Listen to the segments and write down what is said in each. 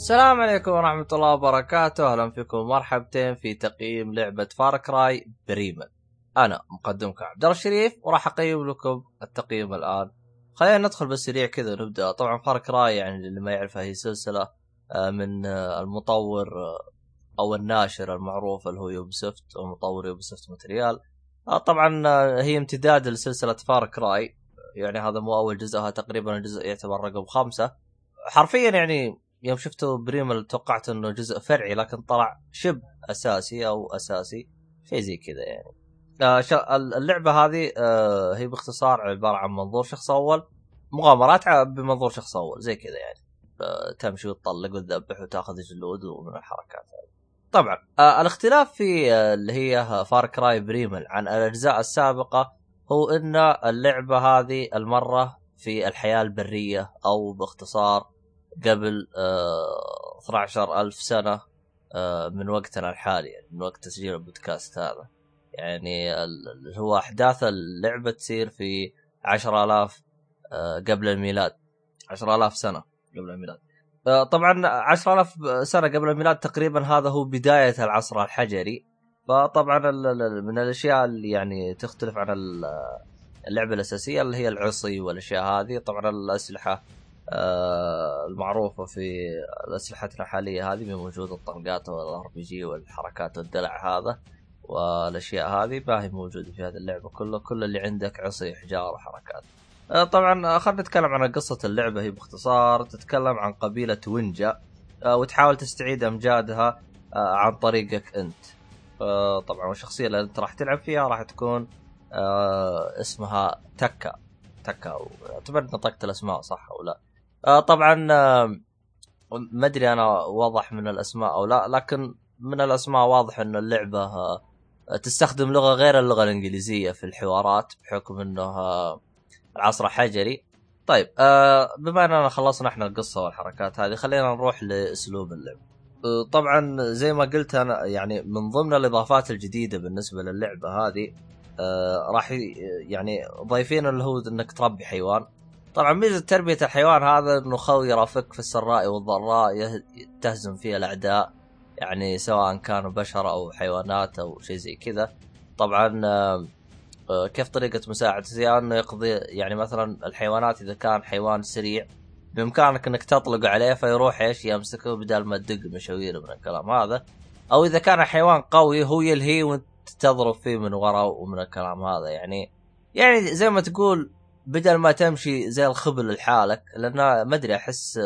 السلام عليكم ورحمة الله وبركاته. أهلا فيكم مرحبتين في تقييم لعبة فار كراي بريمال. أنا مقدمكم عبدالله الشريف وراح أقيم لكم التقييم الآن. خلينا ندخل بالسريع كذا ونبدأ. طبعا فار كراي يعني اللي ما يعرفها هي سلسلة من المطور أو الناشر المعروف اللي هو يوبيسوفت ومطور يوبيسوفت مونتريال. طبعا هي امتداد لسلسلة فار كراي، يعني هذا مو أول جزء، هذا تقريبا الجزء يعتبر رقم 5 حرفيا. يعني يوم شفته بريمال توقعت انه جزء فرعي لكن طلع شبه اساسي او اساسي شيء زي كذا. يعني اللعبه هذه هي باختصار عباره عن منظور شخص اول، مغامرات بمنظور شخص اول زي كذا. يعني تمشي وتطلق وتذبح وتاخذ جلود ومن الحركات هذه. طبعا الاختلاف في اللي هي فار كراي بريمال عن الاجزاء السابقه هو ان اللعبه هذه المره في الحياه البريه، او باختصار قبل 12000 سنة من وقتنا الحالي، يعني من وقت تسجيل البودكاست هذا. يعني هو أحداث اللعبة تصير في 10000 قبل الميلاد، 10000 سنة قبل الميلاد. طبعا 10000 سنة قبل الميلاد تقريبا هذا هو بداية العصر الحجري. فطبعا من الأشياء اللي يعني تختلف عن اللعبة الأساسية اللي هي العصي والأشياء هذه. طبعا الأسلحة المعروفة في أسلحتنا الحالية هذه موجودة، الطلقات والار بي جي والحركات والدلع هذا والأشياء هذه ما هي موجودة في هذه اللعبة. كل اللي عندك عصي حجار وحركات. طبعا خلينا نتكلم عن قصة اللعبة. هي باختصار تتكلم عن قبيلة ونجا وتحاول تستعيد أمجادها عن طريقك أنت. طبعا والشخصية اللي أنت راح تلعب فيها راح تكون اسمها تكا. أعتبر نطقت الأسماء صح أو لا؟ طبعا ما ادري انا واضح من الاسماء او لا، لكن من الاسماء واضح ان اللعبه تستخدم لغه غير اللغه الانجليزيه في الحوارات بحكم انه العصر حجري. طيب بما اننا خلصنا احنا القصه والحركات هذه خلينا نروح لاسلوب اللعب. طبعا زي ما قلت انا يعني من ضمن الاضافات الجديده بالنسبه للعبه هذه راح يعني ضايفين اللي هو انك تربي حيوان. طبعا ميزة تربية الحيوان هذا انه خوي يرافقك في السراء والضراء، تهزم فيها الاعداء، يعني سواء كانوا بشر او حيوانات او شيء زي كذا. طبعا كيف طريقة مساعدته انه يقضي، يعني مثلا الحيوانات اذا كان حيوان سريع بامكانك انك تطلق عليه فيروح ايش يمسكه بدل ما تدق مشاويره من الكلام هذا، او اذا كان الحيوان قوي هو يلهي وانت تضرب فيه من وراء ومن الكلام هذا. يعني زي ما تقول بدل ما تمشي زي الخبل لحالك، لأنه ما أدري أحس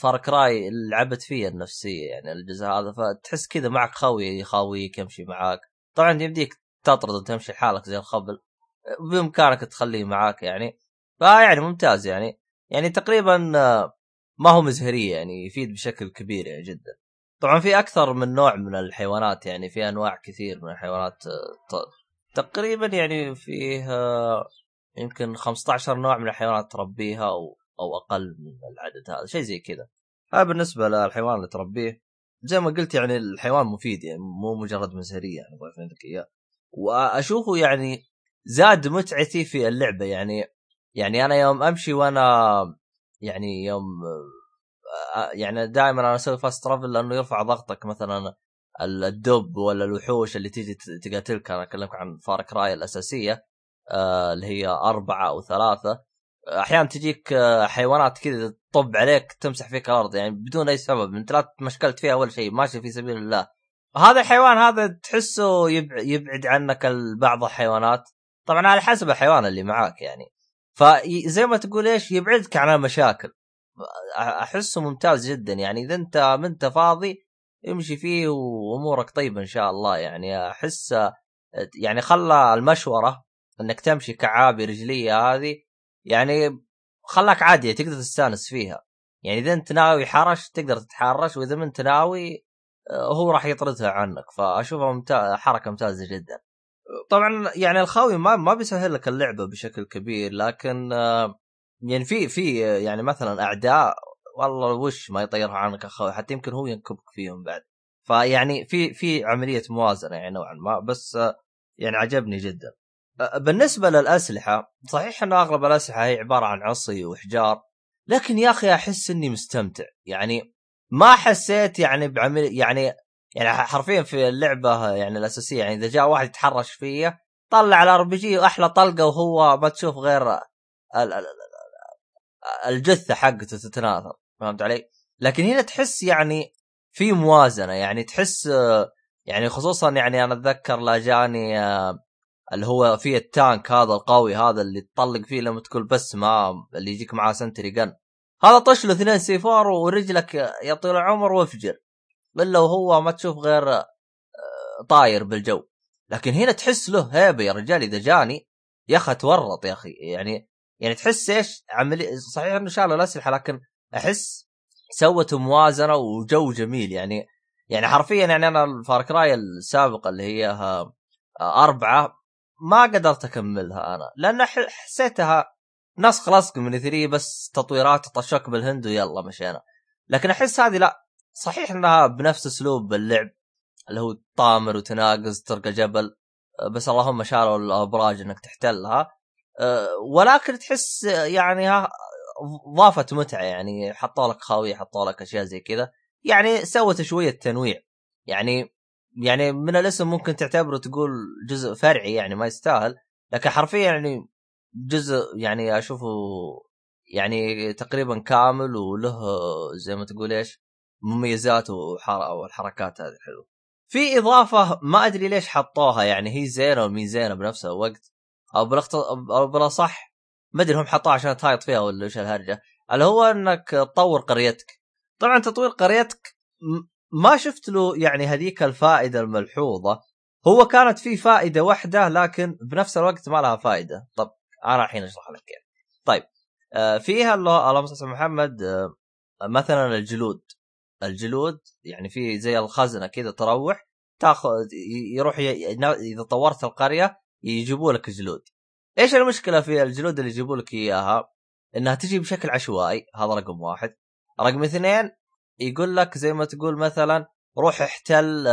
فار كراي لعبت فيها النفسية يعني الجزء هذا، فتحس كذا معك خوي يخاويك يمشي معاك. طبعا يمديك تطرد وتمشي حالك زي الخبل، بإمكانك تخليه معاك يعني، فيعني ممتاز يعني تقريبا ما هو مزهرية، يعني يفيد بشكل كبير يعني جدا. طبعا في أكثر من نوع من الحيوانات، يعني في أنواع كثير من الحيوانات تقريبا، يعني فيه يمكن 15 نوع من الحيوانات تربيها أو أقل من العدد هذا شيء زي كذا. هذا بالنسبة للحيوان اللي تربيه. زي ما قلت يعني الحيوان مفيد، يعني مو مجرد مزهرية، يعني ضايفين لك إياه وأشوفه يعني زاد متعتي في اللعبة. يعني أنا يوم أمشي وأنا يعني يوم يعني دائما أنا أسوي فاست ترافل لأنه يرفع ضغطك، مثلا الدب ولا الوحوش اللي تيجي تقاتلك. أنا أكلمك عن فار كراي الأساسية اللي هي 4 أو 3. أحيانا تجيك حيوانات كذا تطب عليك تمسح فيك الأرض يعني بدون أي سبب، أنت لا تمشكلت فيها ولا شيء، ماشي في سبيل الله. هذا الحيوان هذا تحسه يبعد عنك بعض الحيوانات، طبعا على حسب الحيوان اللي معاك يعني، فزي ما تقول إيش يبعدك عن المشاكل. أحسه ممتاز جدا يعني إذا أنت منت فاضي امشي فيه وأمورك طيبة إن شاء الله. يعني أحس يعني خلى المشورة انك تمشي كعابي رجليه هذه يعني خلاك عادية تقدر تستانس فيها. يعني اذا انت ناوي حرش تقدر تتحرش، واذا ما انت ناوي هو راح يطردها عنك، فاشوفها حركه ممتازه جدا. طبعا يعني الخاوي ما بيسهل لك اللعبه بشكل كبير، لكن يعني في يعني مثلا اعداء والله وش ما يطيرها عنك الخاوي، حتى يمكن هو ينكبك فيهم بعد، فيعني في عمليه موازنه يعني نوعا ما. بس يعني عجبني جدا. بالنسبة للأسلحة، صحيح أن أغلب الأسلحة هي عبارة عن عصي وحجار، لكن يا اخي احس اني مستمتع، يعني ما حسيت يعني بعمل يعني حرفيا في اللعبه يعني الاساسيه، يعني اذا جاء واحد يتحرش فيه طلع الار بي جي واحلى طلقه وهو ما تشوف غير الجثه حقته تتناثر، فهمت علي؟ لكن هنا تحس يعني في موازنه، يعني تحس يعني خصوصا يعني انا اتذكر لا جاني اللي هو فيه التانك هذا القوي هذا اللي تطلق فيه لما تقول بس ما اللي يجيك معاه سنتري جن، هذا طش له 2 سيفار ورجلك يا طويل العمر وافجر، الا وهو ما تشوف غير طاير بالجو. لكن هنا تحس له هيبه يا رجال، اذا جاني يا اخي تورط يا اخي، يعني تحس ايش عملي صحيح ان شاء الله الاسلحه، لكن احس سوت موازنه وجو جميل. يعني حرفيا يعني انا الفار كراي السابقه اللي هي 4 ما قدرت اكملها انا، لان حسيتها نسخ لصق من 3 بس تطويرات طشك بالهند ويلا مشينا. لكن احس هذه لا، صحيح انها بنفس اسلوب اللعب اللي هو طامر وتناقز ترقى جبل، بس اللهم شالوا الابراج انك تحتلها، ولكن تحس يعني ضافت متعه، يعني حطوا لك خاويه حطوا لك اشياء زي كذا، يعني سوت شويه تنويع، يعني من الاسم ممكن تعتبره تقول جزء فرعي يعني ما يستاهل، لكن حرفيا يعني جزء يعني اشوفه يعني تقريبا كامل وله زي ما تقول ايش مميزات والحركات هذه حلوه. في اضافه ما ادري ليش حطوها، يعني هي زينه وميزانه بنفس الوقت، او بلا صح ما ادري هم حطوها عشان تهايط فيها ولا ايش الهرجه، اللي هو انك تطور قريتك. طبعا تطوير قريتك ما شفت له يعني هذيك الفائده الملحوظه، هو كانت فيه فائده واحده لكن بنفس الوقت ما لها فائده. طب انا الحين اشرح لك كيف. طيب فيها اللهم صل على محمد، مثلا الجلود يعني في زي الخزنه كذا تروح تاخذ يروح اذا طورت القريه يجيبوا لك جلود. ايش المشكله في الجلود اللي يجيبوا لك اياها؟ انها تجي بشكل عشوائي، هذا رقم 1. رقم 2 يقول لك زي ما تقول مثلا روح احتل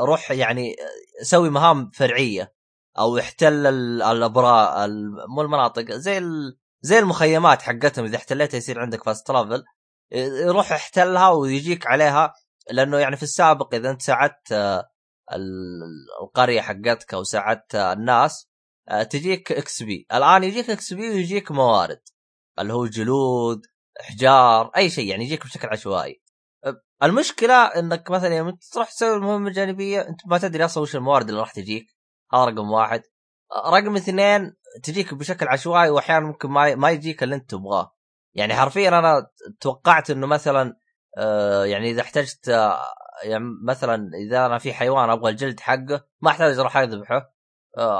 روح يعني سوي مهام فرعيه او احتل الابراج مو المناطق زي المخيمات حقتهم، اذا احتلتها يصير عندك فاست ترافل، روح احتلها ويجيك عليها، لانه يعني في السابق اذا انت ساعدت القريه حقتك او ساعدت الناس تجيك اكس بي، الان يجيك اكس بي ويجيك موارد اللي هو جلود احجار اي شيء، يعني يجيك بشكل عشوائي. المشكله انك مثلا لما تروح تسوي المهمه الجانبيه انت ما تدري اصلا وش الموارد اللي راح تجيك، هذا رقم 1. رقم 2 تجيك بشكل عشوائي، واحيانا ممكن ما يجيك اللي انت تبغاه. يعني حرفيا انا توقعت انه مثلا يعني اذا احتجت يعني مثلا اذا انا في حيوان ابغى الجلد حقه ما احتاج اروح اذبحه،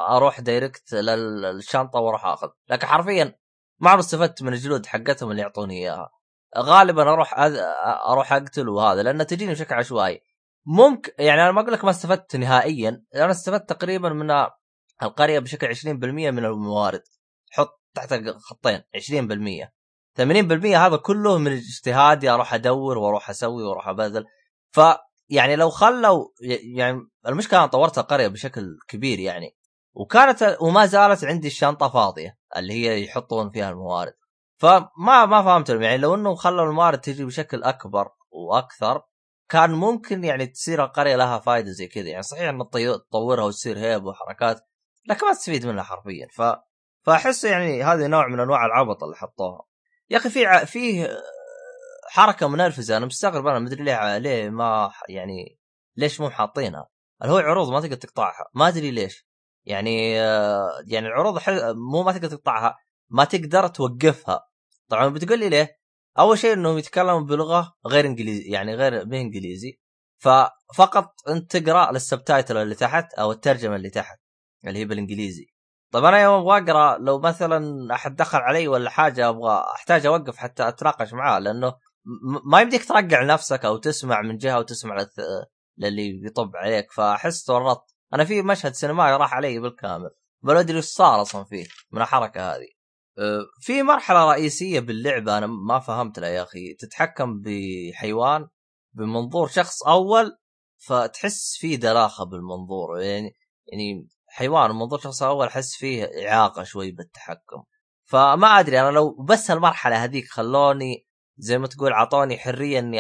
اروح دايركت للشنطه واروح اخذ، لكن حرفيا ما عم استفدت من الجلود حقتهم اللي يعطوني اياها. غالبا اروح اقتل وهذا، لانه تجيني بشكل عشوائي. ممكن يعني انا ما اقول لك ما استفدت نهائيا، انا استفدت تقريبا من القريه بشكل 20% من الموارد، حط تحت خطين 20%، 80% هذا كله من اجتهادي، اروح ادور واروح اسوي واروح ابذل. ف يعني لو خلوا يعني المشكله انا طورت القريه بشكل كبير يعني، وكانت وما زالت عندي الشنطه فاضيه اللي هي يحطون فيها الموارد، فما فهمت يعني لو انه خلوا الموارد تجي بشكل اكبر واكثر كان ممكن يعني تصير القريه لها فائده زي كذا. يعني صحيح ان تطورها وتصير هيبه وحركات لكن ما تستفيد منها حرفيا، فاحس يعني هذا نوع من انواع العبط اللي حطوها. يا اخي فيه حركه منرفزه انا مستغرب، انا ما ادري ليه ما يعني ليش مو حاطينها، اللي هو عروض ما تقدر تقطعها، ما ادري ليش يعني العروض مو ما تقدر تقطعها، ما تقدر توقفها. طبعا بتقول لي ليه؟ اول شيء انهم يتكلمون بلغه غير انجليزي، يعني غير انجليزي، ففقط انت تقرا للسبتايتل اللي تحت او الترجمه اللي تحت اللي هي بالانجليزي. طب انا يوم ابغى اقرا لو مثلا احد دخل علي ولا حاجه احتاج اوقف حتى اتناقش معاه، لانه ما يمديك ترجع نفسك او تسمع من جهه وتسمع للي بيطب عليك، فاحس ورط. انا في مشهد سينمائي راح علي بالكامل، ما ادري ايش صار اصلا فيه من الحركه هذه. في مرحله رئيسيه باللعبه انا ما فهمت لها يا اخي، تتحكم بحيوان بمنظور شخص اول، فتحس فيه دلاخه بالمنظور، يعني حيوان منظور شخص اول احس فيه اعاقه شوي بالتحكم، فما أدري أنا لو بس المرحلة هذيك خلوني زي ما تقول عطوني حرية أني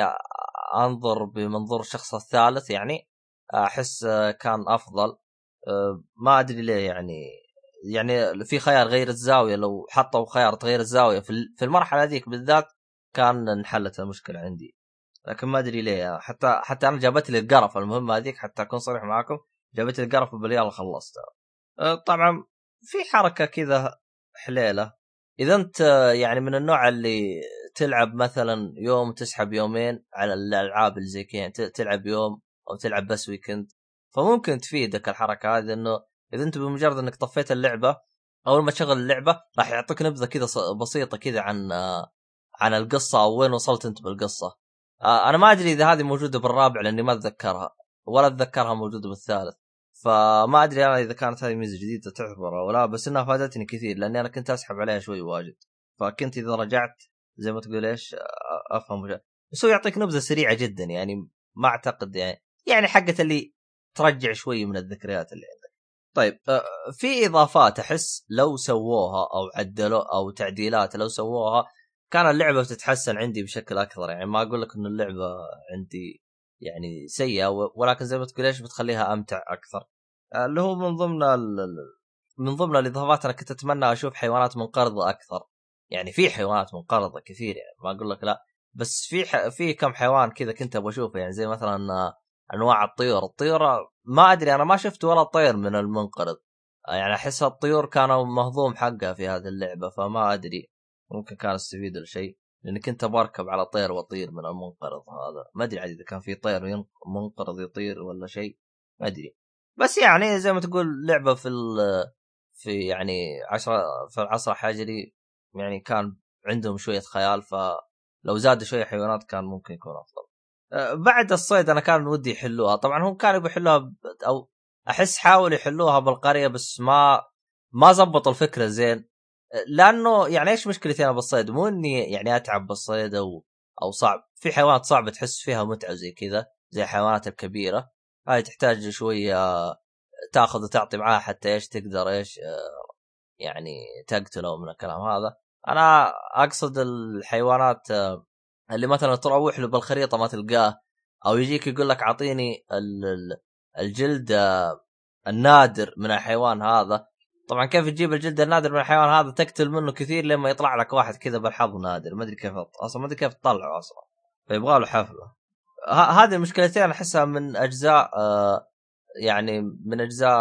أنظر بمنظور الشخص الثالث يعني أحس كان أفضل. ما أدري ليه يعني في خيار غير الزاوية، لو حطوا خيار تغيير الزاوية في المرحلة هذيك بالذات كان انحلت المشكلة عندي، لكن ما أدري ليه حتى أنا جابت لي القرف المهمة هذيك، حتى أكون صريح معاكم جابت لي القرف باليال خلصتها. طبعا في حركة كذا حليلة إذا أنت يعني من النوع اللي تلعب مثلا يوم تسحب يومين على الألعاب اللي زي كذا، تلعب يوم أو تلعب بس ويكند، فممكن تفيدك الحركة هذه. إنه إذا أنت بمجرد إنك طفيت اللعبة أول ما تشغل اللعبة راح يعطيك نبذة كذا بسيطة كذا عن القصة أو وين وصلت أنت بالقصة. أنا ما أدري إذا هذه موجودة بالرابع لأني ما أتذكرها ولا أتذكرها موجودة بالثالث، فما أدري أنا إذا كانت هذه ميزة جديدة تعتبر أو لا، بس إنها فادتني كثير لأني أنا كنت أسحب عليها شوي واجد، فكنت إذا رجعت زي ما تقول إيش أفهم وجه. بس هو يعطيك نبذة سريعة جدا يعني ما أعتقد يعني حقة اللي ترجع شوي من الذكريات اللي عندك. طيب في إضافات أحس لو سووها أو عدلوا أو تعديلات لو سووها كان اللعبة بتتحسن عندي بشكل أكثر. يعني ما أقول لك إن اللعبة عندي يعني سيئة، ولكن زي ما تقول إيش بتخليها أمتع أكثر. اللي هو من ضمن الإضافات أنا كنت أتمنى أشوف حيوانات منقرضة أكثر. يعني في حيوانات منقرضة كثير يعني ما أقول لك لا، بس في كم حيوان كذا كنت أبغى أشوفه، يعني زي مثلا أنواع الطيور ما أدري أنا ما شفت ولا طير من المنقرض، يعني أحس الطيور كانوا مهضوم حقها في هذه اللعبة، فما أدري ممكن كان استفيد لشيء لأن كنت بركب على طير وطير من المنقرض هذا. ما أدري إذا كان في طير منقرض يطير ولا شيء ما أدري، بس يعني زي ما تقول لعبة في يعني في العصر الحجري يعني كان عندهم شوية خيال، فلو زادوا شوية حيوانات كان ممكن يكون أفضل. بعد الصيد أنا كان ودي يحلوها، طبعا هم كانوا يحلوها أو أحس حاولوا يحلوها بالقرية بس ما زبط الفكرة زين، لأنه يعني إيش مشكلتي أنا بالصيد؟ مو إني يعني أتعب بالصيد أو صعب، في حيوانات صعبة تحس فيها متعة زي كذا زي حيوانات الكبيرة هاي تحتاج شوية تأخذ وتعطي معاها حتى إيش تقدر إيش يعني تقتله من الكلام هذا. أنا أقصد الحيوانات اللي مثلا تروح له بالخريطة ما تلقاه، أو يجيك يقول لك عطيني الجلد النادر من الحيوان هذا. طبعا كيف تجيب الجلد النادر من الحيوان هذا؟ تقتل منه كثير لما يطلع لك واحد كذا بالحظ نادر، ما ادري كيف اصلا ما ادري كيف تطلعه اصلا، فيبغى له حفله. هذه المشكلتين احسها من اجزاء يعني من اجزاء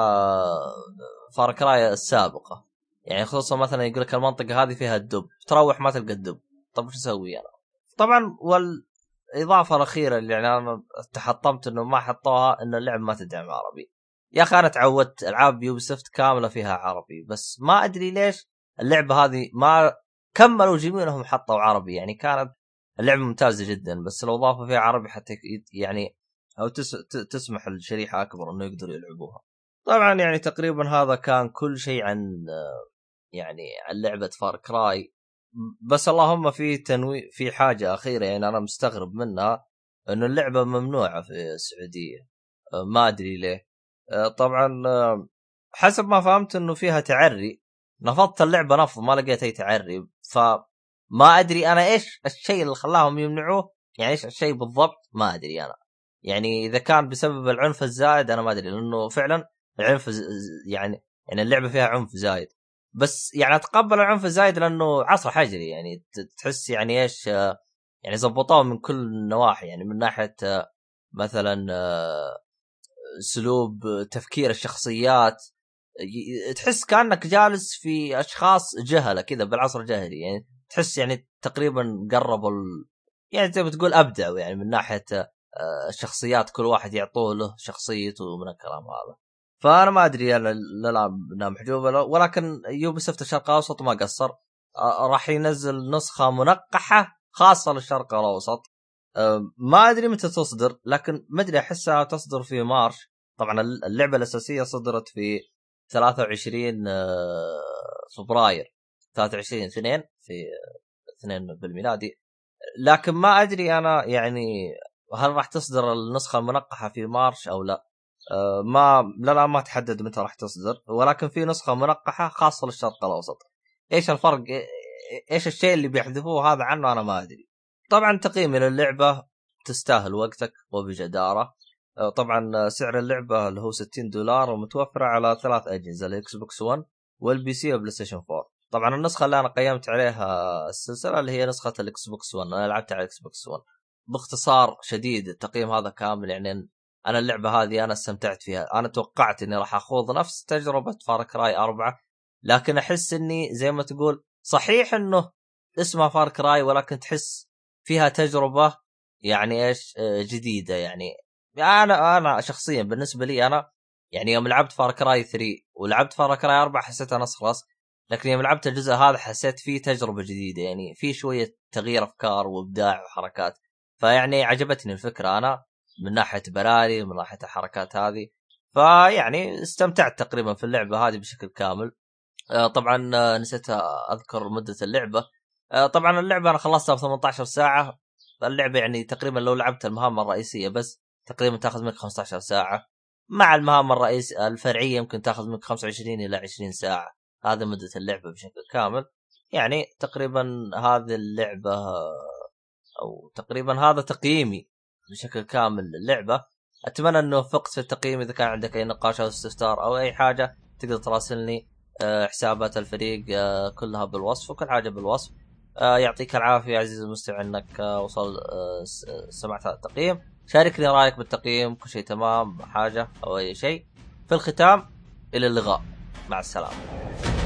فار كراي السابقه، يعني خصوصا مثلا يقول لك المنطقه هذه فيها الدب، تروح ما تلقى الدب، طب وش اسوي انا؟ طبعا والاضافه الاخيره اللي يعني انا تحطمت انه ما حطوها ان اللعب ما تدعم عربي. يا أخي أنا تعودت ألعاب يوبيسوفت كاملة فيها عربي، بس ما أدري ليش اللعبة هذه ما كملوا جميلهم حطوا عربي، يعني كانت اللعبة ممتازة جدا بس لو ضافوا فيها عربي حتى يعني أو تسمح للشريحة أكبر أنه يقدروا يلعبوها. طبعا يعني تقريبا هذا كان كل شيء عن يعني عن لعبة فار كراي، بس اللهم في حاجة أخيرة يعني أنا مستغرب منها أنه اللعبة ممنوعة في السعودية ما أدري ليه. طبعا حسب ما فهمت انه فيها تعري، نفضت اللعبه نفض ما لقيت اي تعري، فما ادري انا ايش الشيء اللي خلاهم يمنعوه، يعني ايش الشيء بالضبط ما ادري انا، يعني اذا كان بسبب العنف الزائد انا ما ادري، لانه فعلا العنف يعني اللعبه فيها عنف زائد، بس يعني اتقبل العنف الزائد لانه عصر حجري يعني تحس يعني ايش يعني زبطوه من كل النواحي، يعني من ناحيه مثلا اسلوب تفكير الشخصيات تحس كأنك جالس في اشخاص جهله كذا بالعصر الجاهلي، يعني تحس يعني تقريبا قربوا يعني زي ما تقول ابدعوا يعني من ناحيه الشخصيات كل واحد يعطوه له شخصيته من الكلام هذا. فانا ما ادري انا لا محجوبه، ولكن يوبيسوفت الشرق الاوسط ما قصر، راح ينزل نسخه منقحه خاصه للشرق الاوسط ما أدري متى تصدر، لكن ما أدري أحسها تصدر في مارش. طبعا اللعبة الأساسية صدرت في 23 فبراير 23/2 في 2 بالميلادي، لكن ما أدري أنا يعني هل راح تصدر النسخة المنقحة في مارش أو لا، ما لا ما تحدد متى راح تصدر، ولكن في نسخة منقحة خاصة للشرق الأوسط. ايش الفرق، ايش الشيء اللي بيحذفوه هذا عنه، انا ما ادري. طبعا تقييمي للعبة تستاهل وقتك وبجدارة. طبعا سعر اللعبة اللي هو $60 ومتوفرة على 3 أجهزة، الاكس بوكس 1 والبي سي وبلاي ستيشن 4. طبعا النسخة اللي انا قيمت عليها السلسلة اللي هي نسخة الاكس بوكس 1، انا لعبت على الاكس بوكس 1. باختصار شديد التقييم هذا كامل، يعني انا اللعبة هذه انا استمتعت فيها. انا توقعت اني راح اخوض نفس تجربة فار كراي 4، لكن احس اني زي ما تقول صحيح انه اسمها فار كراي، ولكن تحس فيها تجربة يعني ايش جديدة. يعني انا شخصيا بالنسبة لي انا يعني يوم لعبت فار كراي 3 ولعبت فار كراي 4 حسيتها نص خلاص، لكن يوم لعبت الجزء هذا حسيت فيه تجربة جديدة، يعني فيه شوية تغيير افكار وابداع وحركات. فيعني عجبتني الفكرة انا من ناحية براري، من ناحية الحركات هذه، فيعني استمتعت تقريبا في اللعبة هذه بشكل كامل. طبعا نسيت اذكر مدة اللعبة. طبعا اللعبة انا خلصتها ب 18 ساعة، اللعبة يعني تقريبا لو لعبت المهام الرئيسية بس تقريبا تاخذ منك 15 ساعة، مع المهام الرئيسية الفرعية يمكن تاخذ منك 25 إلى 20 ساعة، هذا مدة اللعبة بشكل كامل. يعني تقريبا هذه اللعبة أو تقريبا هذا تقييمي بشكل كامل للعبة. أتمنى أنه فقت في التقييم، إذا كان عندك أي نقاش أو استفسار أو أي حاجة تقدر تراسلني، حسابات الفريق كلها بالوصف وكل حاجة بالوصف. يعطيك العافية عزيزي المستمع أنك وصل سمعت هذا التقييم. شاركني رأيك بالتقييم، كل شيء تمام، حاجة أو أي شيء. في الختام إلى اللقاء، مع السلامة.